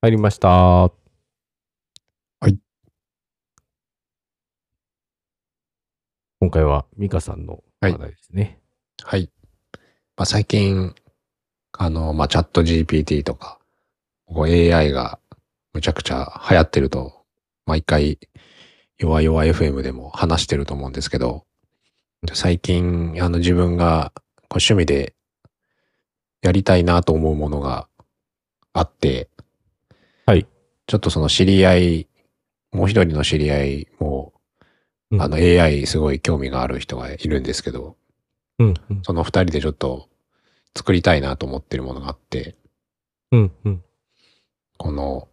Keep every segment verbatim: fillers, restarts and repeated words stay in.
入りました。はい。今回はミカさんの話題ですね。はい。はいまあ、最近、あの、まあ、チャット ジーピーティー とか、エーアイ がむちゃくちゃ流行ってると、毎回、弱々 エフエム でも話してると思うんですけど、最近、あの、自分がこう趣味でやりたいなと思うものがあって、はい。ちょっとその知り合い、もう一人の知り合いも、うん、あの エーアイ すごい興味がある人がいるんですけど、うんうん、その二人でちょっと作りたいなと思ってるものがあって、うんうん、この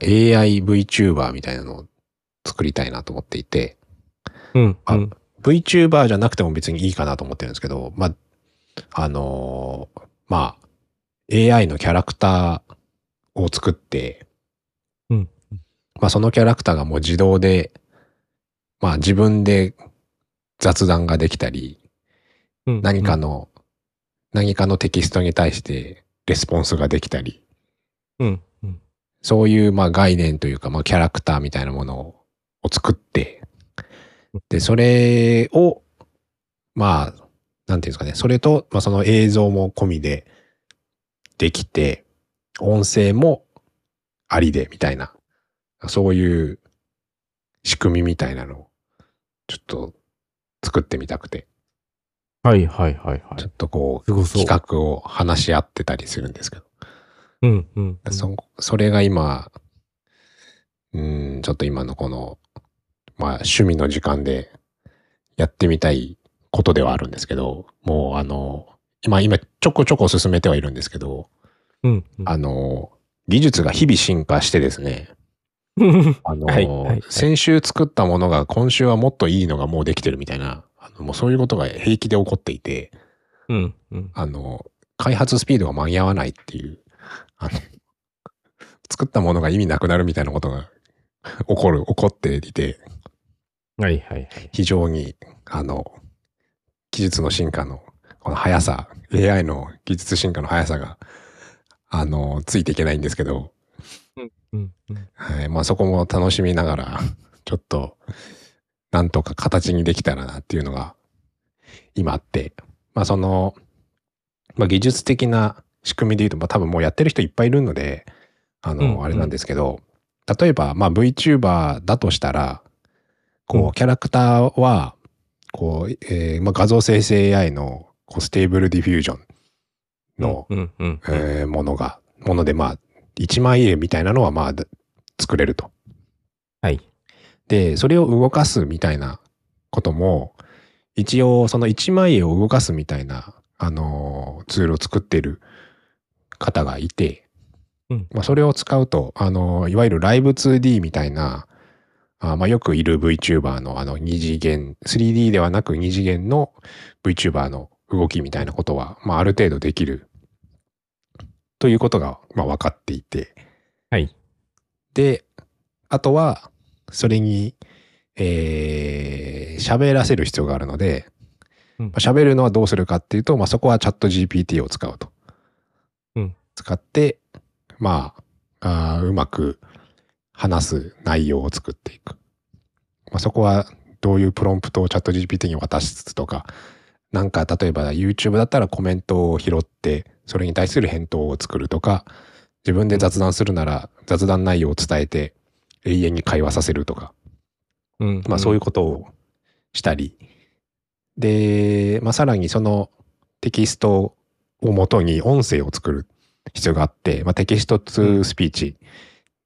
エーアイブイチューバー みたいなのを作りたいなと思っていて、うんうん、VTuber じゃなくても別にいいかなと思ってるんですけど、まあ、あのー、まあ、エーアイ のキャラクター、を作って、うんまあ、そのキャラクターがもう自動で、まあ、自分で雑談ができたり、うん、何かの、うん、何かのテキストに対してレスポンスができたり、うん、そういうまあ概念というか、まあ、キャラクターみたいなものを作って、でそれをまあなんていうんですかね、それと、まあ、その映像も込みでできて。音声もありでみたいな、そういう仕組みみたいなのをちょっと作ってみたくて。はいはいはいはい。ちょっとこう、企画を話し合ってたりするんですけど。うんうん、うんそ。それが今、うん、ちょっと今のこの、まあ趣味の時間でやってみたいことではあるんですけど、もうあの、今、今ちょこちょこ進めてはいるんですけど、うんうん、あの技術が日々進化してですねあの、はいはいはい、先週作ったものが今週はもっといいのがもうできてるみたいな、あのもうそういうことが平気で起こっていて、うんうん、あの開発スピードが間に合わないっていう、あの作ったものが意味なくなるみたいなことが起こる起こっていて、はいはいはい、非常にあの技術の進化のこの速さ、 エーアイ の技術進化の速さがあのついていけないんですけど、うんうんうんはいまあ、そこも楽しみながらちょっとなんとか形にできたらなっていうのが今あって、まあそのまあ、技術的な仕組みでいうと、まあ、多分もうやってる人いっぱいいるので あの、うんうん、あれなんですけど、例えば、まあ、VTuber だとしたらこうキャラクターはこう、えーまあ、画像生成 エーアイ のこうステーブルディフュージョンの、うんうんえー、ものが、もので、まあ、いちまい絵みたいなのは、まあ、作れると。はい。で、それを動かすみたいなことも、一応、そのいちまい絵を動かすみたいな、あのー、ツールを作ってる方がいて、うんまあ、それを使うと、あのー、いわゆるライブ ツーディー みたいな、あまあ、よくいる VTuber の、あの、に次元、スリーディー ではなくに次元の VTuber の動きみたいなことは、まあ、ある程度できるということが、まあ、分かっていて、はい、であとはそれにえー、喋らせる必要があるので、うん、喋るのはどうするかっていうと、まあ、そこはチャット ジーピーティー を使うと、うん、使って、まあ、あうまく話す内容を作っていく、まあ、そこはどういうプロンプトをチャット ジーピーティー に渡しつつとか、なんか例えば YouTube だったらコメントを拾ってそれに対する返答を作るとか、自分で雑談するなら雑談内容を伝えて永遠に会話させるとか、うんうんまあ、そういうことをしたりで、まあ、さらにそのテキストをもとに音声を作る必要があって、まあ、テキストツースピーチ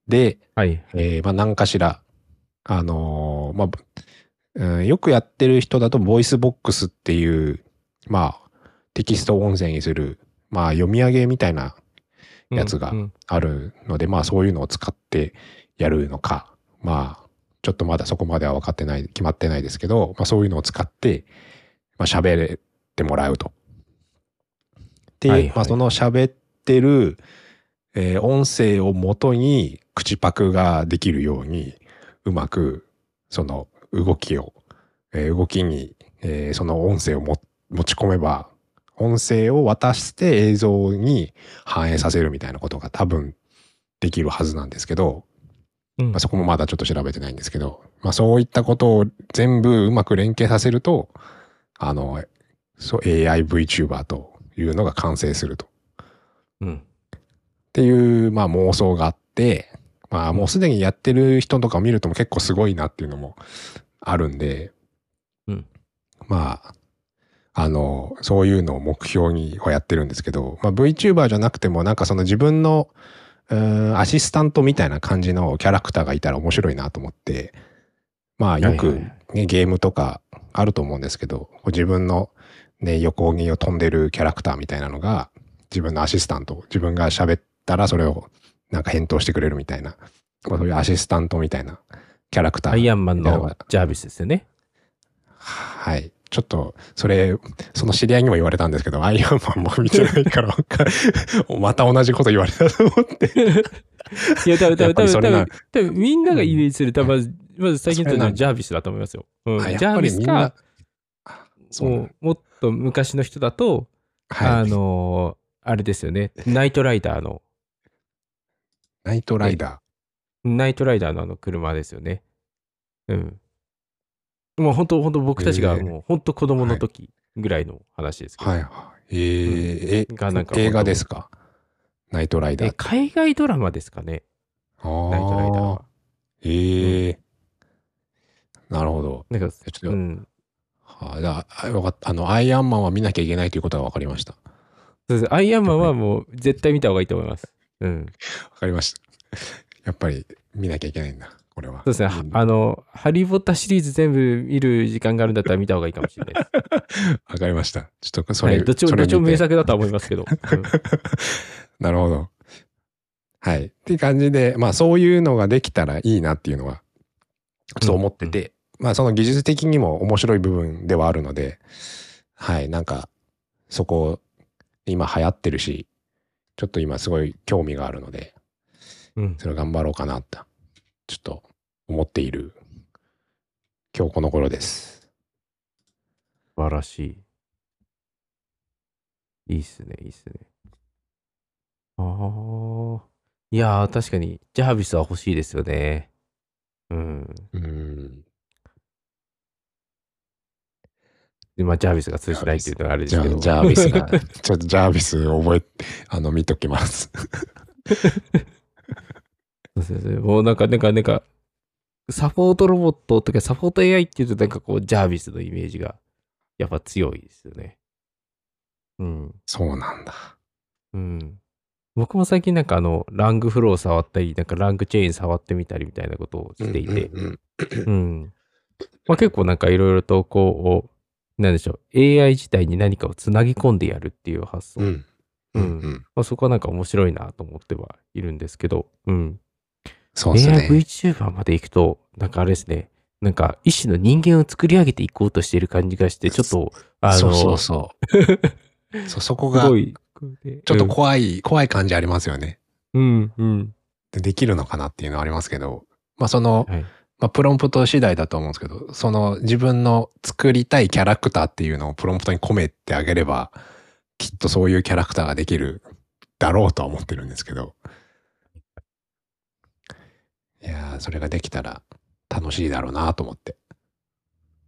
で、うんはいえーまあ、何かしらあのー、まあうん、よくやってる人だとボイスボックスっていう、まあ、テキストを音声にする、まあ、読み上げみたいなやつがあるので、うんうん、まあ、そういうのを使ってやるのか、まあ、ちょっとまだそこまでは分かってない、決まってないですけど、まあ、そういうのを使って、まあ、喋ってもらうと。で、はいはいまあ、その喋ってる、えー、音声をもとに口パクができるように、うまく、その、動きを、えー、動きに、えー、その音声をも持ち込めば、音声を渡して映像に反映させるみたいなことが多分できるはずなんですけど、うんまあ、そこもまだちょっと調べてないんですけど、まあ、そういったことを全部うまく連携させると、あの、エーアイブイチューバー というのが完成すると。うん、っていう、まあ、妄想があって、まあ、もうすでにやってる人とかを見るとも結構すごいなっていうのもあるんで、うん、まあ、あの、そういうのを目標にはやってるんですけど、まあ、VTuber じゃなくてもなんかその自分のうーんアシスタントみたいな感じのキャラクターがいたら面白いなと思って、まあよく、ねはいはいはい、ゲームとかあると思うんですけど、自分の、ね、横に飛んでるキャラクターみたいなのが自分のアシスタント、自分が喋ったらそれをなんか返答してくれるみたいな、そういうアシスタントみたいなキャラクター。アイアンマンのジャービスですよね。はい。ちょっとそれその知り合いにも言われたんですけど、アイアンマンも見てないからまた同じこと言われたと思っていや多分多分多分多分多分みんながイメージする、うん、多分まず最近というのはジャービスだと思いますよ、うん、ジャービスかそうもうもっと昔の人だと、はい、あのあれですよね、ナイトライダーのナイトライダーナイトライダーのあの車ですよね。うんもう本当本当僕たちがもう本当子供の時ぐらいの話ですけど、はいはい、えーうん、がなんか映画ですか？ナイトライダー海外ドラマですかね？あナイトライダーはえーうん、なるほど。なんかちょっと、うん、はあ、だあ分かったあのアイアンマンは見なきゃいけないということが分かりました。そうですアイアンマンはもう絶対見た方がいいと思います。うん分かりました。やっぱり見なきゃいけないんだ。これはそうですね、うん、あのハリー・ポッターシリーズ全部見る時間があるんだったら見た方がいいかもしれないですわかりました。ちょっとそれ、はい、どっちもどっちも名作だとは思いますけど、うん、なるほどはいっていう感じで、まあそういうのができたらいいなっていうのはちょっと思ってて、うん、まあその技術的にも面白い部分ではあるので、はいなんかそこ今流行ってるしちょっと今すごい興味があるので、うん、それ頑張ろうかなってちょっと思っている今日この頃です。素晴らしい。いいっすねいいっすね。ああいやー確かにジャービスは欲しいですよね。うんうんでまあジャービスが通じないっていうのがあれですけどジャービスがちょっとジャービス覚えてあの見ときますもうなんかなんかなんかサポートロボットとかサポート エーアイ っていうとなんかこうジャービスのイメージがやっぱ強いですよね。うんそうなんだ。うん僕も最近なんかあのラングフロー触ったりなんかラングチェーン触ってみたりみたいなことをしていて、うんうん、うんうんまあ、結構なんかいろいろとこうなんでしょう エーアイ 自体に何かをつなぎ込んでやるっていう発想、うんうんうんまあ、そこはなんか面白いなと思ってはいるんですけど、うんそうですね、エーアイブイチューバー まで行くとなんかあれですねなんか一種の人間を作り上げていこうとしている感じがしてちょっとあのそうそうそうそ, そこがすごいちょっと怖い、うん、怖い感じありますよね。うんうんできるのかなっていうのはありますけどまあその、はいまあ、プロンプト次第だと思うんですけどその自分の作りたいキャラクターっていうのをプロンプトに込めてあげればきっとそういうキャラクターができるだろうとは思ってるんですけどいやそれができたら楽しいだろうなと思って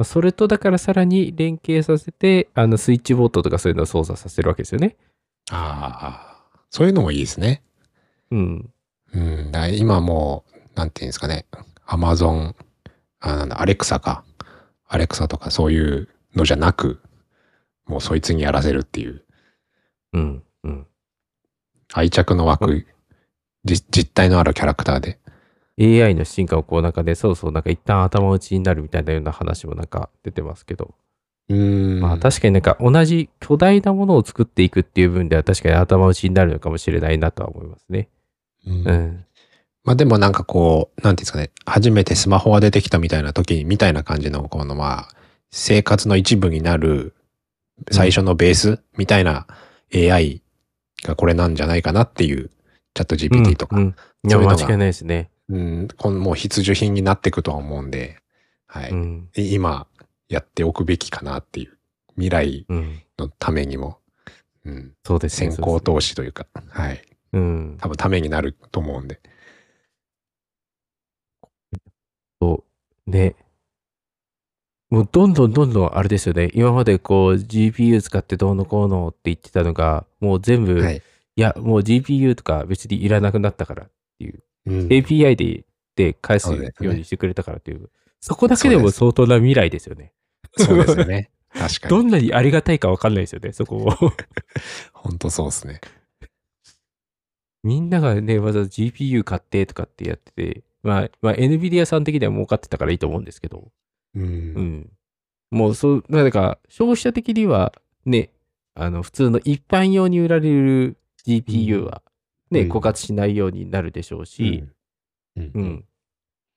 それとだからさらに連携させてあのスイッチボットとかそういうのを操作させるわけですよね。ああそういうのもいいですね。うん、うん、だ今もうなんていうんですかねアマゾンあなんだアレクサかアレクサとかそういうのじゃなくもうそいつにやらせるっていううんうん愛着の湧く、うん、実体のあるキャラクターでエーアイ の進化をこうなんかねそうそうなんか一旦頭打ちになるみたいなような話もなんか出てますけどうーんまあ確かになんか同じ巨大なものを作っていくっていう分では確かに頭打ちになるのかもしれないなとは思いますね。うん、うん、まあでもなんかこうなんていうんですかね初めてスマホが出てきたみたいな時にみたいな感じのこのまあ生活の一部になる最初のベースみたいな エーアイ がこれなんじゃないかなっていうチャット ジーピーティー とか、うんうん、いや間違いないですね。うん、このもう必需品になっていくとは思うんで、はいうん、今やっておくべきかなっていう未来のためにも、うんうん、そうですね、先行投資というか、はい、うん、多分ためになると思うんで。そうね。もうどんどんどんどんあれですよね。今までこう ジーピーユー 使ってどうのこうのって言ってたのが、もう全部、はい、いや、もう ジーピーユー とか別にいらなくなったからっていう。うん、エーピーアイ で、で返すようにしてくれたからっていう。そこだけでも相当な未来ですよね。そうですよね。確かに。どんなにありがたいか分かんないですよね、そこを。本当そうですね。みんながね、わざわざ ジーピーユー 買ってとかってやってて、まあ、まあ、エヌビディア さん的には儲かってたからいいと思うんですけど。うん、うん、もうそう、なんか消費者的にはね、あの普通の一般用に売られる ジーピーユー は、ね、うん、枯渇しないようになるでしょうし、うんうん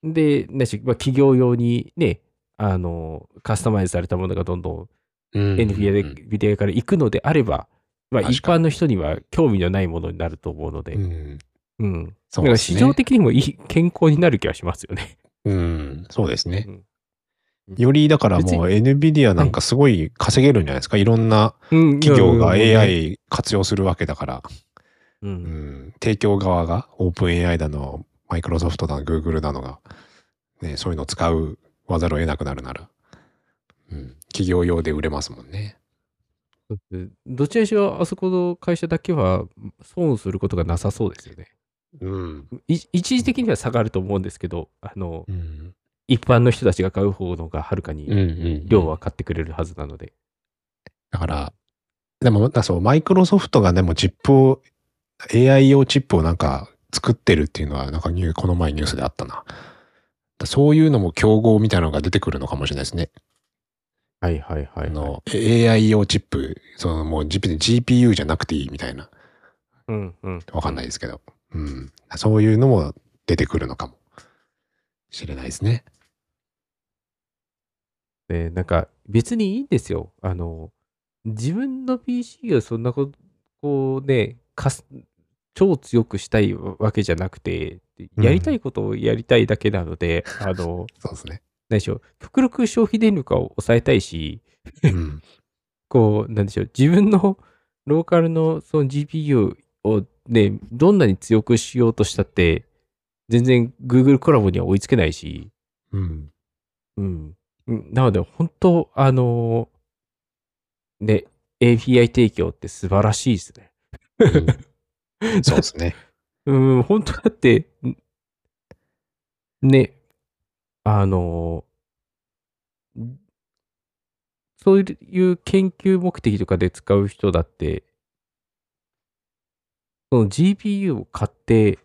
うん、で、なし、まあ、企業用にね、あのカスタマイズされたものがどんどん エヌビディア から行くのであれば、まあ、一般の人には興味のないものになると思うので、うんうん、だから市場的にもいい健康になる気はしますよね。うん、そうですね。うん、よりだからもう エヌビディア なんかすごい稼げるんじゃないですか、はい、いろんな企業が エーアイ 活用するわけだから、うんうん、提供側がオープン エーアイ だのマイクロソフトだの Google だのが、ね、そういうのを使うわざるを得なくなるなら、うん、企業用で売れますもんね。どちらにしろあそこの会社だけは損することがなさそうですよね、うん、一時的には下がると思うんですけど、あの、うん、一般の人たちが買う方のがはるかに量は買ってくれるはずなので、うんうんうん、だからでもそうマイクロソフトがでもチップを エーアイ 用チップをなんか作ってるっていうのはなんかこの前ニュースであったな。そういうのも競合みたいなのが出てくるのかもしれないですね。はいはいはい、はい、あの エーアイ 用チップ、そのもう ジーピーユー じゃなくていいみたいな、うんうん、わかんないですけど、うん、そういうのも出てくるのかもしれないですね。ね、なんか別にいいんですよ。あの自分の ピーシー がそんなことこうねかす超強くしたいわけじゃなくて、やりたいことをやりたいだけなので、うん、あのそうですね。何でしょう、極力消費電力を抑えたいし、うん、こうなんでしょう、自分のローカルのその ジーピーユー をねどんなに強くしようとしたって全然 Google コラボには追いつけないし、うんうん。なので本当あのー、ね エーピーアイ 提供って素晴らしいですね。うん、そうですね。うん、本当だってね、あのー、そういう研究目的とかで使う人だってその ジーピーユー を買って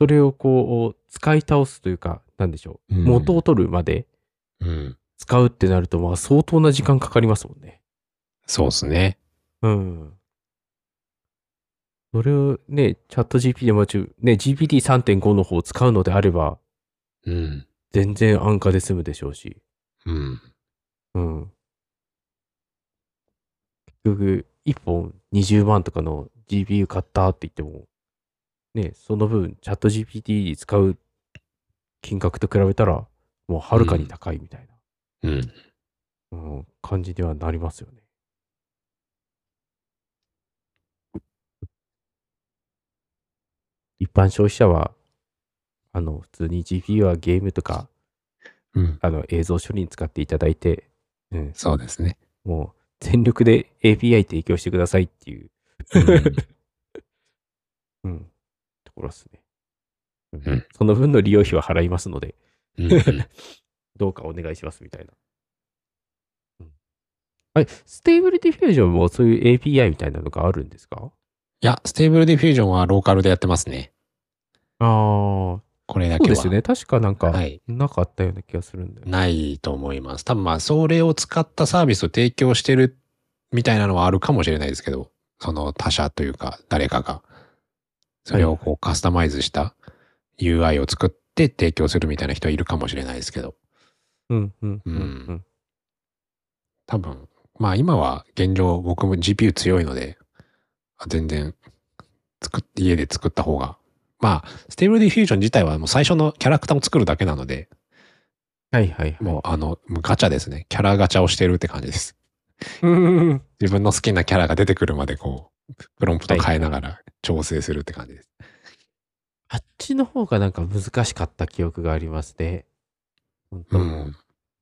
それをこう使い倒すというか、なんでしょう、うん、元を取るまで。うん、使うってなるとまあ相当な時間かかりますもんね。そうですね。うん。それをね、チャット ジーピーティー でもちろん、ね、ジーピーティーさんてんご の方を使うのであれば、うん、全然安価で済むでしょうし。うん。うん。結局、いっぽんにじゅうまんとかの ジーピーユー 買ったって言っても、ね、その分、チャット ジーピーティー 使う金額と比べたら、もうはるかに高いみたいな、うんうん、感じにはなりますよね。一般消費者はあの普通に ジーピーユー はゲームとか、うん、あの映像処理に使っていただいて、うん、そうですね。もう全力で エーピーアイ 提供してくださいっていう、うん、うん、ところですね、うんうん。その分の利用費は払いますので。どうかお願いしますみたいな、うん、あれステーブルディフュージョンもそういう エーピーアイ みたいなのがあるんですか？いや、ステーブルディフュージョンはローカルでやってますね。ああ、これだけはそうですよね。確かなんか、はい、なかったような気がするんだよね。ないと思います。多分まあそれを使ったサービスを提供してるみたいなのはあるかもしれないですけど、その他社というか誰かがそれをこうカスタマイズした ユーアイ を作ってで提供するみたいな人はいるかもしれないですけど、うんうんうん、うん、多分まあ今は現状僕も ジーピーユー 強いので全然作って家で作った方が、まあステーブルディフュージョン自体はもう最初のキャラクターを作るだけなので、はいはいはい、もうあのガチャですね。キャラガチャをしてるって感じです。自分の好きなキャラが出てくるまでこプロンプト変えながら調整するって感じです。あっちの方がなんか難しかった記憶がありますね。本当、うん、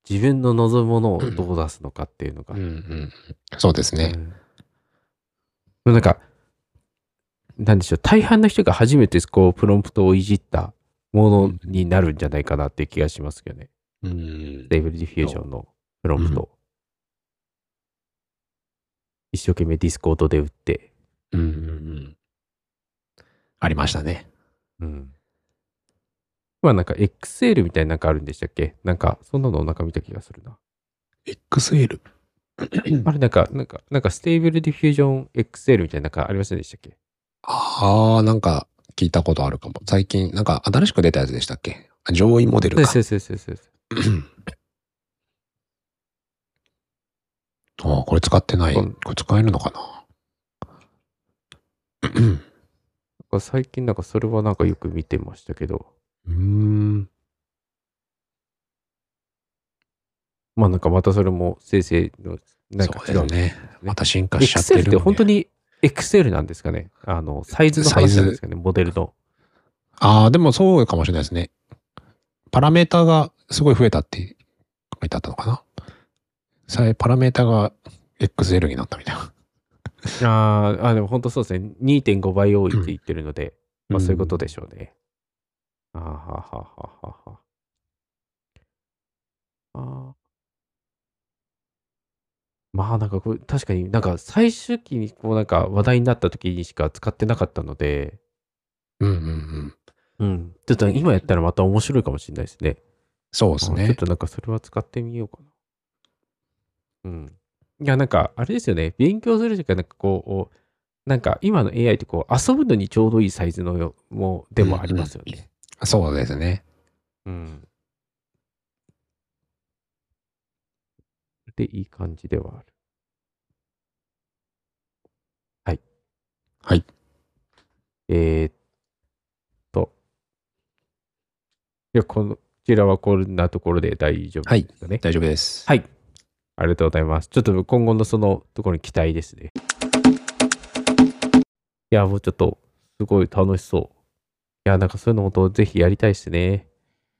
自分の望むものをどう出すのかっていうのが。うんうんうん、そうですね。うん、なんか、なんでしょう、大半の人が初めてこうプロンプトをいじったものになるんじゃないかなっていう気がしますけどね。うん、レーブルディフュージョンのプロンプトを、うん、一生懸命ディスコードで打って、うんうんうん、ありましたね。うん。まあなんか エックスエル みたいななんかあるんでしたっけ？なんかそんなのなんか見た気がするな。エックスエル？ あれなんかなんかなんかステーブルディフュージョン エックスエル みたいななんかありませんでしたっけ？ああ、なんか聞いたことあるかも。最近なんか新しく出たやつでしたっけ？上位モデルか。そうそうそうそう。ああ、これ使ってない。これ使えるのかな？なんか最近なんかそれはなんかよく見てましたけど。うーん。まあなんかまたそれも生成のなんか違うね。また進化しちゃってる、ね。エクセルって本当に エクセル なんですかね。あのサイズの話なんですかね。モデルの。ああ、でもそうかもしれないですね。パラメータがすごい増えたって書いてあったのかな。パラメータが エックスエル になったみたいな。ああ、でも本当そうですね。にてんご 倍多いって言ってるので、うん、まあそういうことでしょうね。うん、あははははは。あまあなんかこれ確かになんか最終期にこうなんか話題になった時にしか使ってなかったので。うんうんうん。うん。ちょっと今やったらまた面白いかもしれないですね。そうですね。ちょっとなんかそれは使ってみようかな。うん、いやなんかあれですよね、勉強する時間なんかこうなんか今の エーアイ ってこう遊ぶのにちょうどいいサイズのもでもありますよね、うんうん、そうですね、うん、でいい感じではある。はいはいえー、っといやこちらはこんなところで大丈夫ですかね。はい、大丈夫です。はい、ありがとうございます。ちょっと今後のそのところに期待ですね。いや、もうちょっとすごい楽しそう。いや、なんかそういうのもぜひやりたいですね。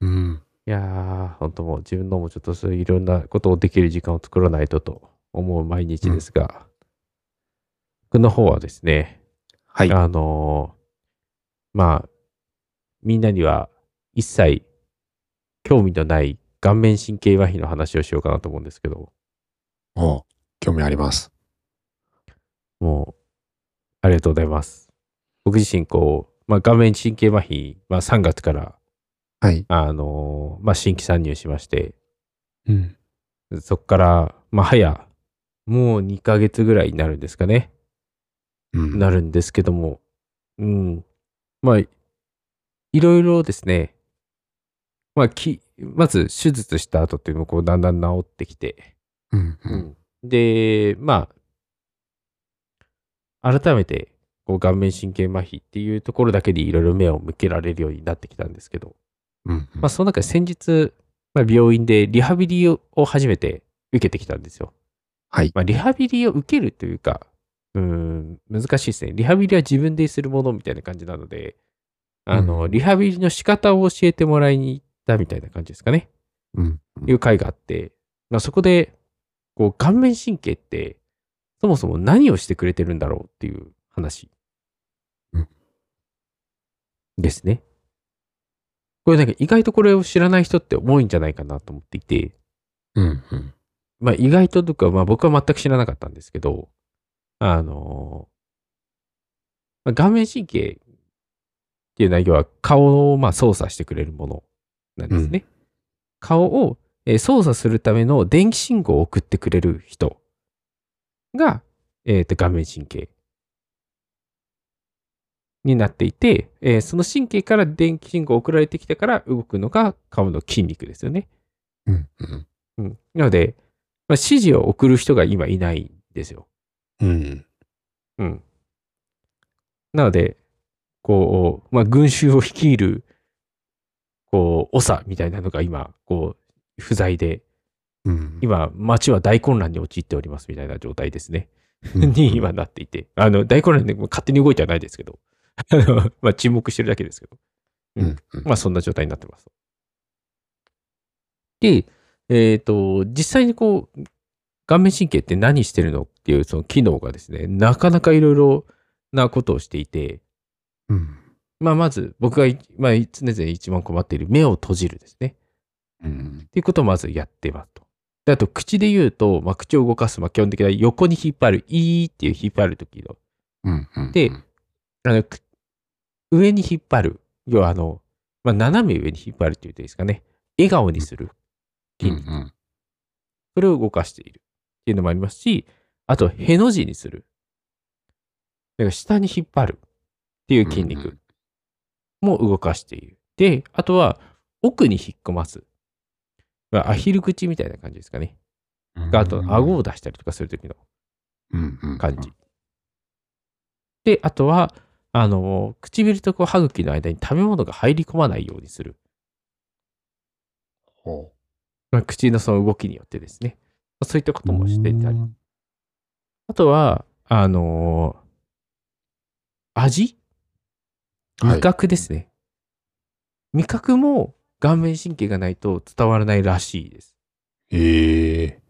うん。いやー、ほんともう自分のもちょっとそういういろんなことをできる時間を作らないとと思う毎日ですが、僕、うん、の方はですね、はい。あのー、まあ、みんなには一切興味のない顔面神経麻痺の話をしようかなと思うんですけど、お、興味あります。もうありがとうございます。僕自身こう、まあ、顔面神経麻痺、まあ、さんがつから、はい、あのーまあ、新規参入しまして、うん、そこから、まあ、早もうにかげつぐらいになるんですかね、うん、なるんですけども、うん、まあいろいろですね、まあ、きまず手術した後っていうのもこうだんだん治ってきて、うんうん、でまあ改めてこう顔面神経麻痺っていうところだけでいろいろ目を向けられるようになってきたんですけど、うんうん、まあ、その中で先日、まあ、病院でリハビリを初めて受けてきたんですよ。はい、まあ、リハビリを受けるというか、うーん難しいですね。リハビリは自分でするものみたいな感じなので、あの、うん、リハビリの仕方を教えてもらいに行ってだみたいな感じですかね、うんうん、いう回があって、まあ、そこでこう顔面神経ってそもそも何をしてくれてるんだろうっていう話ですね、うん、これなんか意外とこれを知らない人って多いんじゃないかなと思っていて、うんうん、まあ意外ととか、まあ、僕は全く知らなかったんですけど、あのーまあ、顔面神経っていうのは要は顔をまあ操作してくれるものなんですね、うん、顔を操作するための電気信号を送ってくれる人が、えー、と顔面神経になっていて、えー、その神経から電気信号を送られてきてから動くのが顔の筋肉ですよね、うんうんうん、なので、まあ、指示を送る人が今いないんですよ、うんうん、なのでこう、まあ、群衆を率いるこう長みたいなのが今こう不在で、うん、今町は大混乱に陥っておりますみたいな状態ですねに今なっていて、あの大混乱で勝手に動いてはないですけど、あのまあ沈黙してるだけですけど、うんうんうん、まあそんな状態になってます。で、えっと、実際にこう、顔面神経って何してるのっていうその機能がですね、なかなかいろいろなことをしていて、うん、まあまず僕が、まあ、常々一番困っている目を閉じるですね。うん、っていうことをまずやってますと。であと口で言うと、まあ、口を動かす、まあ、基本的な横に引っ張る、いーっていう引っ張るときの、うんうんうん。であの、上に引っ張る。要はあの、まあ、斜め上に引っ張るって言うといいですかね。笑顔にする筋肉。うんうん、それを動かしているっていうのもありますし、あと、への字にする。だから下に引っ張るっていう筋肉も動かしている。で、あとは奥に引っ込ます。アヒル口みたいな感じですかね。あと、顎を出したりとかするときの感じ。で、あとは、あの唇とこう歯茎の間に食べ物が入り込まないようにする。ほう。口のその動きによってですね。そういったこともしていたり。あとは、あのー、味?味覚ですね、はい。味覚も顔面神経がないと伝わらないらしいです。へえ。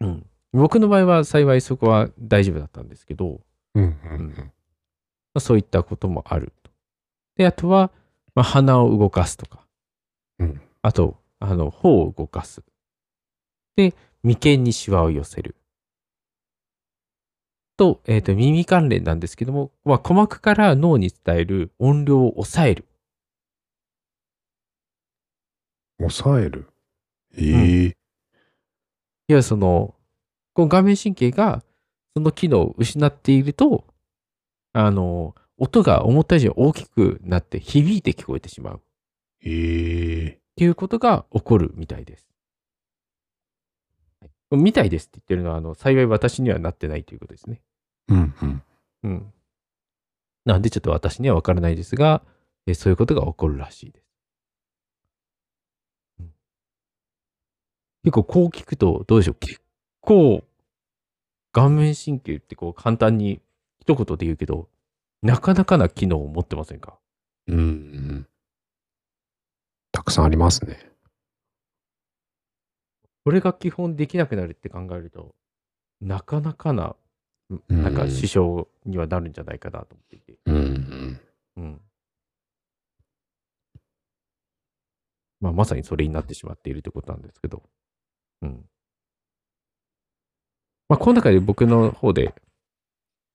うん。僕の場合は幸いそこは大丈夫だったんですけど。うんうんうん。うんそういったこともあると。で、あとは、まあ、鼻を動かすとか、うん、あと、あの、頬を動かす。で、眉間にシワを寄せる。と、えっと、耳関連なんですけども、まあ、鼓膜から脳に伝える音量を抑える。抑える?ええー。いや、その、この顔面神経が、その機能を失っていると、あの音が思った以上に大きくなって響いて聞こえてしまう。へえ。っていうことが起こるみたいです。みたいですって言ってるのはあの幸い私にはなってないということですね。うんうん。うん。なんでちょっと私には分からないですが、えそういうことが起こるらしいです。うん、結構こう聞くとどうでしょう。結構顔面神経ってこう簡単に一言で言うけど、なかなかな機能を持ってませんか?うんうん。たくさんありますね。これが基本できなくなるって考えると、なかなかな、なんか支障にはなるんじゃないかなと思っていて。うんうん。うん。まあ、まさにそれになってしまっているということなんですけど。うん。まあ、この中で僕の方で、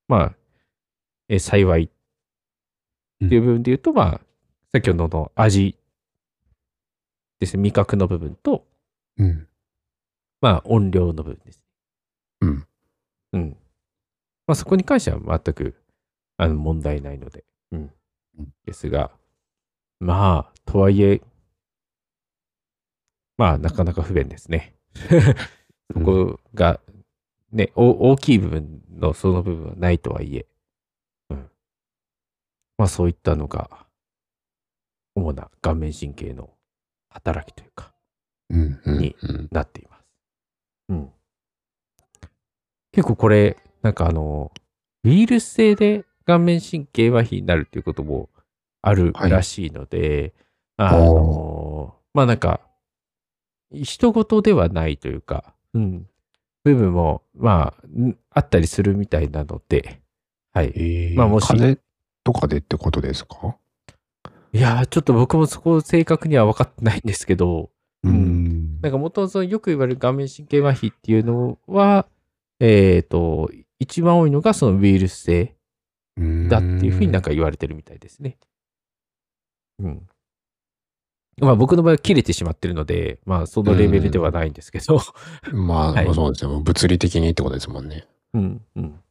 まあ、え幸いっていう部分で言うと、うん、まあ、先ほどの味ですね、味覚の部分と、うん、まあ、音量の部分です。うん。うん。まあ、そこに関しては全くあの問題ないので、うん。ですが、まあ、とはいえ、まあ、なかなか不便ですね。そこが、うんね、お大きい部分のその部分はないとはいえ、うん、まあそういったのが主な顔面神経の働きというか、うんうんうん、になっています、うん、結構これなんかあのウイルス性で顔面神経麻痺になるということもあるらしいので、はい、あのまあなんか人事ではないというか、うん部分も、まあ、あったりするみたいなので、はい。えー、まあ、もし。風邪とかでってことですか?いやー、ちょっと僕もそこ正確には分かってないんですけど、うん。うん、なんか、もともとよく言われる顔面神経麻痺っていうのは、えっと、一番多いのがそのウイルス性だっていうふうになんか言われてるみたいですね。うん。まあ僕の場合は切れてしまってるので、まあそのレベルではないんですけど。うん、まあ、はい、そうですよ。物理的にってことですもんね。うん、うん。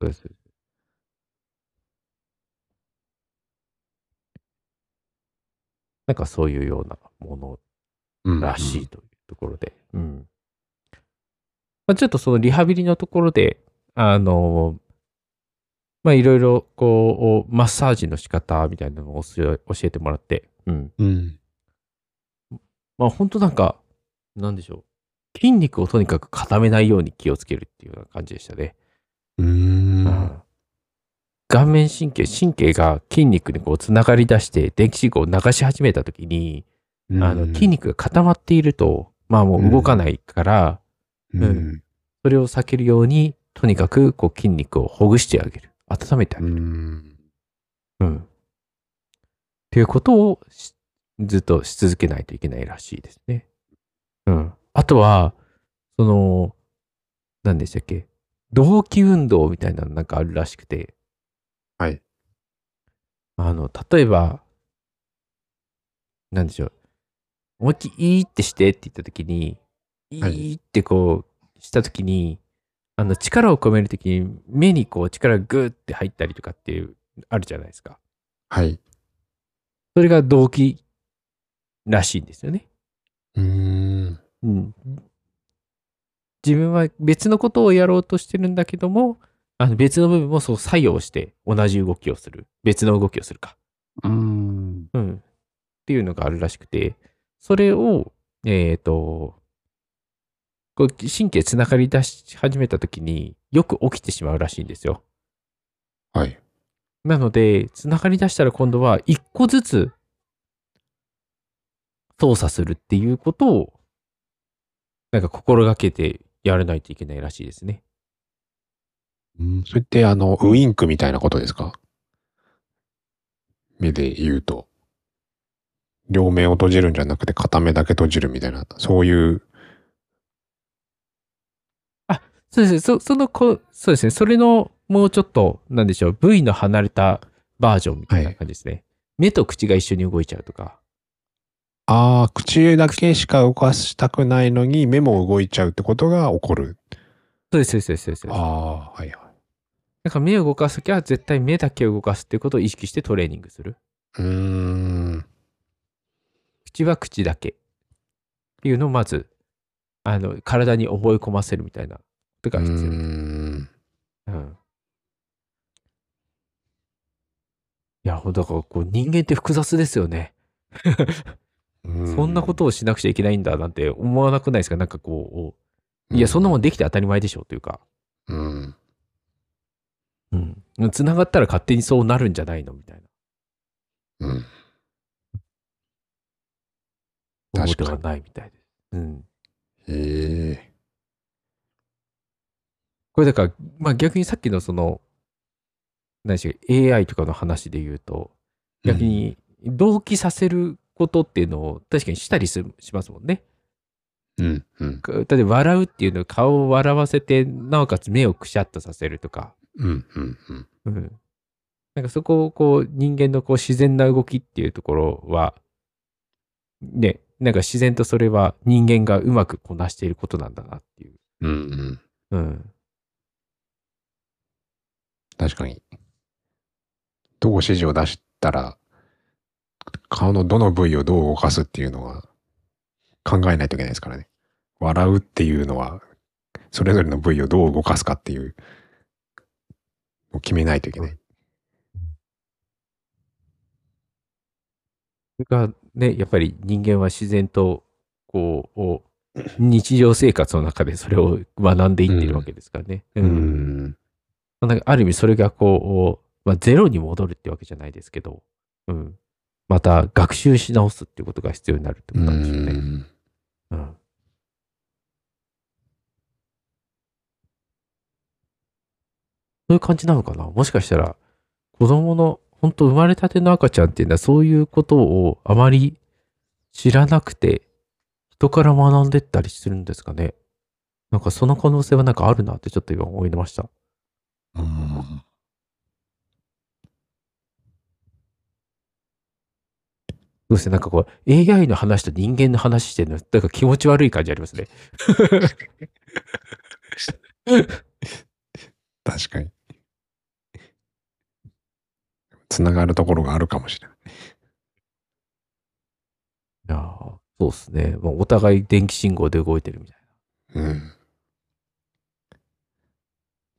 そうです。なんかそういうようなものらしいというところで。うん、うんうんまあ、ちょっとそのリハビリのところで、あの、まあいろいろこうマッサージの仕方みたいなのを教えてもらって、うん、うん、まあ本当なんかなんでしょ筋肉をとにかく固めないように気をつけるっていうような感じでしたね。うーん、うん、顔面神経、神経が筋肉にこうつながり出して電気信号を流し始めたときに、あの筋肉が固まっていると、まあもう動かないから、うんうん、それを避けるように、とにかくこう筋肉をほぐしてあげる。温めてあげる。うん。うん、っていうことをずっとし続けないといけないらしいですね。うん。あとは、その、何でしたっけ、同期運動みたいなのなんかあるらしくて。はい。あの、例えば、何でしょう。思いっきりいいってしてって言ったときに、いいってこうしたときに、あの力を込めるときに目にこう力がグーって入ったりとかっていう、あるじゃないですか。はい。それが動機らしいんですよね。うーん。うん。自分は別のことをやろうとしてるんだけども、あの別の部分もそう作用して同じ動きをする。別の動きをするか。うーん。うん。っていうのがあるらしくて、それを、えっと、こう神経つながり出し始めたときによく起きてしまうらしいんですよ。はい。なので、つながり出したら今度は一個ずつ操作するっていうことを、なんか心がけてやらないといけないらしいですね。うん、それってあの、ウインクみたいなことですか？目で言うと。両目を閉じるんじゃなくて片目だけ閉じるみたいな、そういう。あ、そうですね。そ、そのこ、そうですね。それの、もうちょっと、なんでしょう、部位の離れたバージョンみたいな感じですね。はい、目と口が一緒に動いちゃうとか。ああ、口だけしか動かしたくないのに、目も動いちゃうってことが起こる。そうです、そうです、そうです。ああ、はいはい。なんか目を動かすときは、絶対目だけを動かすっていうことを意識してトレーニングする。うーん。口は口だけっていうのをまずあの体に覚え込ませるみたいなことが必要。うーん、うん、いやだからこう人間って複雑ですよねうんそんなことをしなくちゃいけないんだなんて思わなくないですか？なんかこういやそんなもんできて当たり前でしょというか、うん、うん、つながったら勝手にそうなるんじゃないのみたいな、うん、ことがないみたいです。うん。へえ。これだから、まあ逆にさっきのその、何でしょう、エーアイ とかの話で言うと、逆に同期させることっていうのを確かにしたりするしますもんね。うん、うん。例えば笑うっていうのを顔を笑わせて、なおかつ目をくしゃっとさせるとか。うん、うん、うん。うん。なんかそこをこう、人間のこう自然な動きっていうところは、ね、なんか自然とそれは人間がうまくこなしていることなんだなっていう。うんうん。うん。確かに。どう指示を出したら、顔のどの部位をどう動かすっていうのは考えないといけないですからね。笑うっていうのは、それぞれの部位をどう動かすかっていう、を決めないといけない。それがね、やっぱり人間は自然とこう日常生活の中でそれを学んでいってるわけですからね、うんうんうん、なんかある意味それがこう、まあ、ゼロに戻るってわけじゃないですけど、うん、また学習し直すっていうことが必要になるってことなんですよね、うんうん、そういう感じなのかな。もしかしたら子供の本当生まれたての赤ちゃんっていうのはそういうことをあまり知らなくて人から学んでったりするんですかね。なんかその可能性はなんかあるなってちょっと今思いました。うん。どうしてなんかこう エーアイ の話と人間の話してるのなんか気持ち悪い感じありますね。確かに。つながるところがあるかもしれない。いやそうっすね。もうお互い電気信号で動いてるみたいな。うん。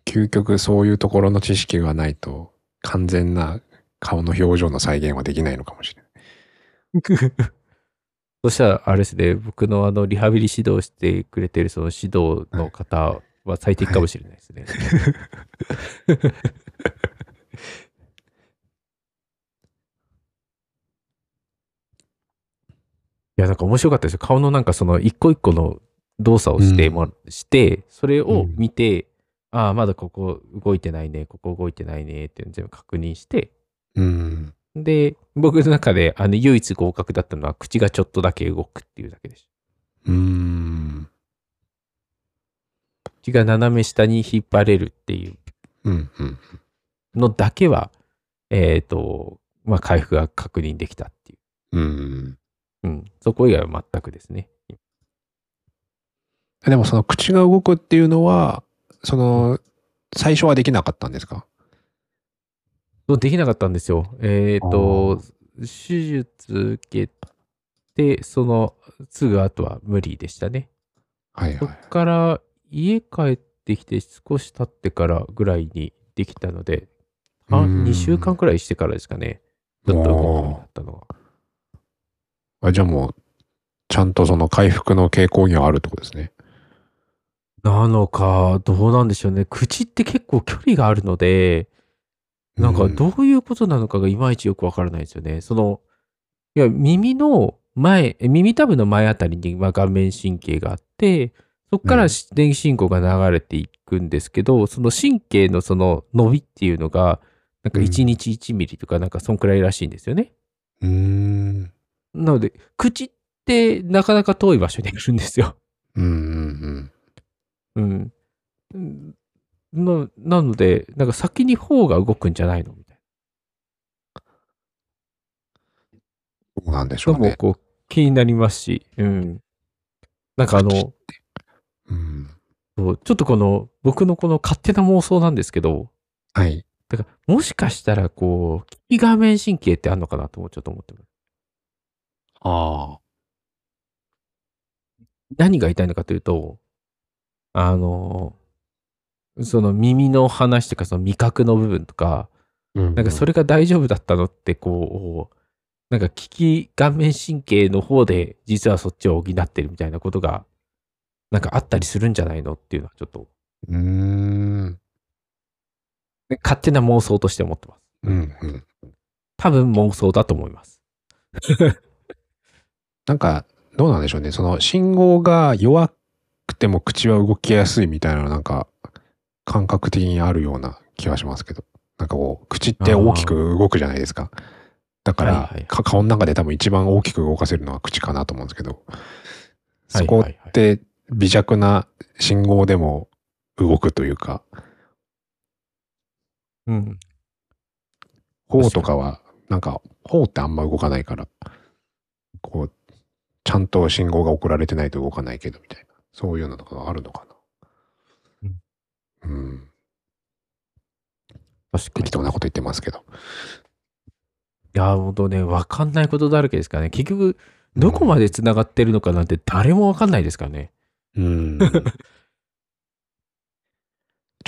究極そういうところの知識がないと完全な顔の表情の再現はできないのかもしれない。そしたらあれですね、僕のあのリハビリ指導してくれてるその指導の方は最適かもしれないですね、はいはいいやなんか面白かったですよ。顔のなんかその一個一個の動作をしても、うん、してそれを見て、うん、ああまだここ動いてないね、ここ動いてないねっていうの全部確認して、うん、で僕の中であの唯一合格だったのは口がちょっとだけ動くっていうだけでした。うーん、口が斜め下に引っ張れるっていうのだけは、うんうん、えっとまあ回復が確認できたっていう。うん、うん、そこ以外は全くですね。でもその口が動くっていうのはその最初はできなかったんですか？できなかったんですよ。えっと手術受けてそのすぐ後は無理でしたね。はいはい。そこから家帰ってきて少し経ってからぐらいにできたので、あ、にしゅうかんくらいしてからですかね。ちょっと動くようになったのが。あ、じゃあもうちゃんとその回復の傾向にはあるってことですね。なのかどうなんでしょうね。口って結構距離があるのでなんかどういうことなのかがいまいちよくわからないですよね、うん、そのいや耳の前耳たぶの前あたりに顔面神経があってそこから電気信号が流れていくんですけど、うん、その神経のその伸びっていうのがなんかいちにちいちミリとかなんかそんくらいらしいんですよね。うーん、なので口ってなかなか遠い場所にいるんですよ。うんうんうんうん。のなのでなんか先に頬が動くんじゃないのみたいな。どうなんでしょうね。もこう気になりますし、うん。なんかあの、うん、そうちょっとこの僕のこの勝手な妄想なんですけど、はい。だからもしかしたらこう利き顔面神経ってあるのかなともちょっと思ってます。ああ、何が言いたいのかというと、あのその耳の話とかその味覚の部分とか、うんうん、なんかそれが大丈夫だったのってこうなんか利き顔面神経の方で実はそっちを補ってるみたいなことがなんかあったりするんじゃないのっていうのはちょっとうーん勝手な妄想として思ってます。うんうん、多分妄想だと思います。なんかどうなんでしょうね、その信号が弱くても口は動きやすいみたいななんか感覚的にあるような気はしますけど、なんかこう口って大きく動くじゃないですか。だから、はいはい、か顔の中で多分一番大きく動かせるのは口かなと思うんですけど、そこって微弱な信号でも動くというか、うん、頬とかはなんか頬ってあんま動かないからこうちゃんと信号が送られてないと動かないけどみたいな、そういうのとかがあるのかな。うん、うん、確かに適当なこと言ってますけど、いや本当ね分かんないことだらけですからね。結局どこまでつながってるのかなんて誰も分かんないですからね。うんち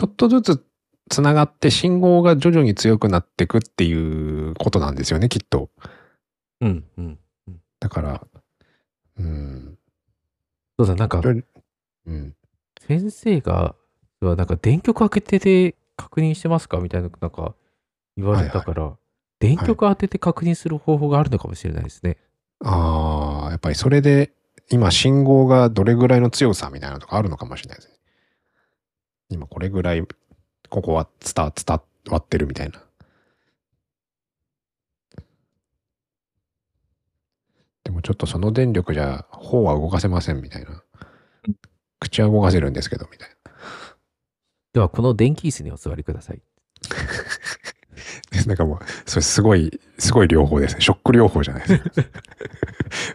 ょっとずつつながって信号が徐々に強くなってくっていうことなんですよねきっと。うんうん、うん、だからうん、そうだなんか、うん、先生がなんか電極開けてで確認してますかみたいななんか言われたから、はいはい、電極当てて確認する方法があるのかもしれないですね。はい、ああやっぱりそれで今信号がどれぐらいの強さみたいなのとかあるのかもしれないですね。今これぐらいここは伝わってるみたいな。でもちょっとその電力じゃ頬は動かせませんみたいな、口は動かせるんですけどみたいな。ではこの電気椅子にお座りくださいなんかもうそれすごいすごい療法ですね。ショック療法じゃないです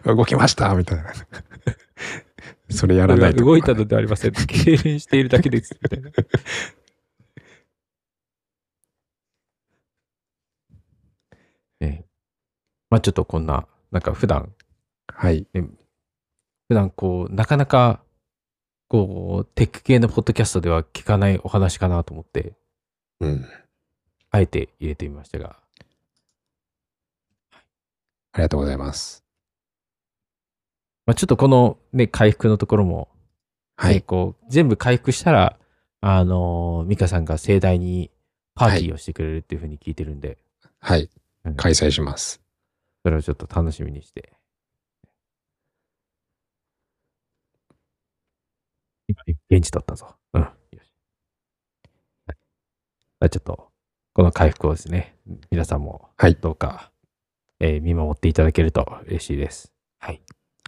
か動きましたみたいなそれやらないと、ね、動いたのではありません痙攣しているだけですみたいなねえ、まあちょっとこんななんか普段、はい、普段こうなかなかこうテック系のポッドキャストでは聞かないお話かなと思って、うん、あえて入れてみましたが、ありがとうございます。まあ、ちょっとこの、ね、回復のところも、はい、こう全部回復したら、あのー、美香さんが盛大にパーティーをしてくれるっていうふうに聞いてるんで、はい、うん、開催します。それをちょっと楽しみにして、現地取ったぞ。うん。よし。はい、ちょっと、この回復をですね、皆さんも、どうか、はい、えー、見守っていただけると嬉しいです。はい。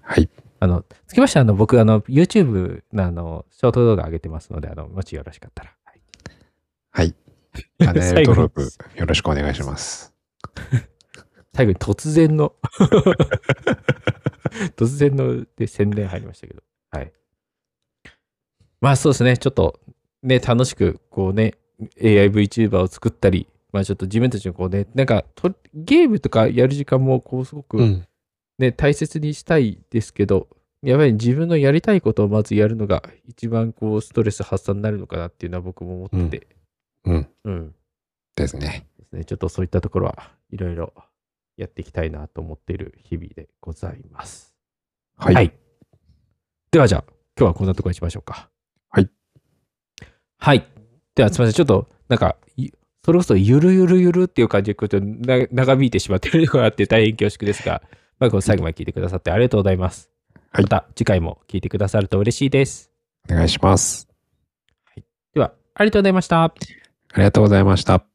はい。あの、つきましては、あの、僕、あの、YouTube の、あの、ショート動画上げてますので、あの、もしよろしかったら。はい。はい。チャンネル登録、よろしくお願いします。最後に突然の、突然ので宣伝入りましたけど、はい。まあそうですね、ちょっとね、楽しくこうね、エーアイブイチューバー を作ったり、まあちょっと自分たちのこうね、なんかとゲームとかやる時間もこうすごくね、うん、大切にしたいですけど、やっぱり自分のやりたいことをまずやるのが一番こうストレス発散になるのかなっていうのは僕も思ってて。うん。うん。うん、ですね。ですね。ちょっとそういったところはいろいろやっていきたいなと思っている日々でございます。はい。はい、ではじゃあ、今日はこんなところにしましょうか。はい。はい。では、すみません。ちょっと、なんか、それこそ、ゆるゆるゆるっていう感じで、こうやって長引いてしまってるのがあって、大変恐縮ですが、まあ、最後まで聞いてくださってありがとうございます。はい、また、次回も聞いてくださると嬉しいです。お願いします。はい、では、ありがとうございました。ありがとうございました。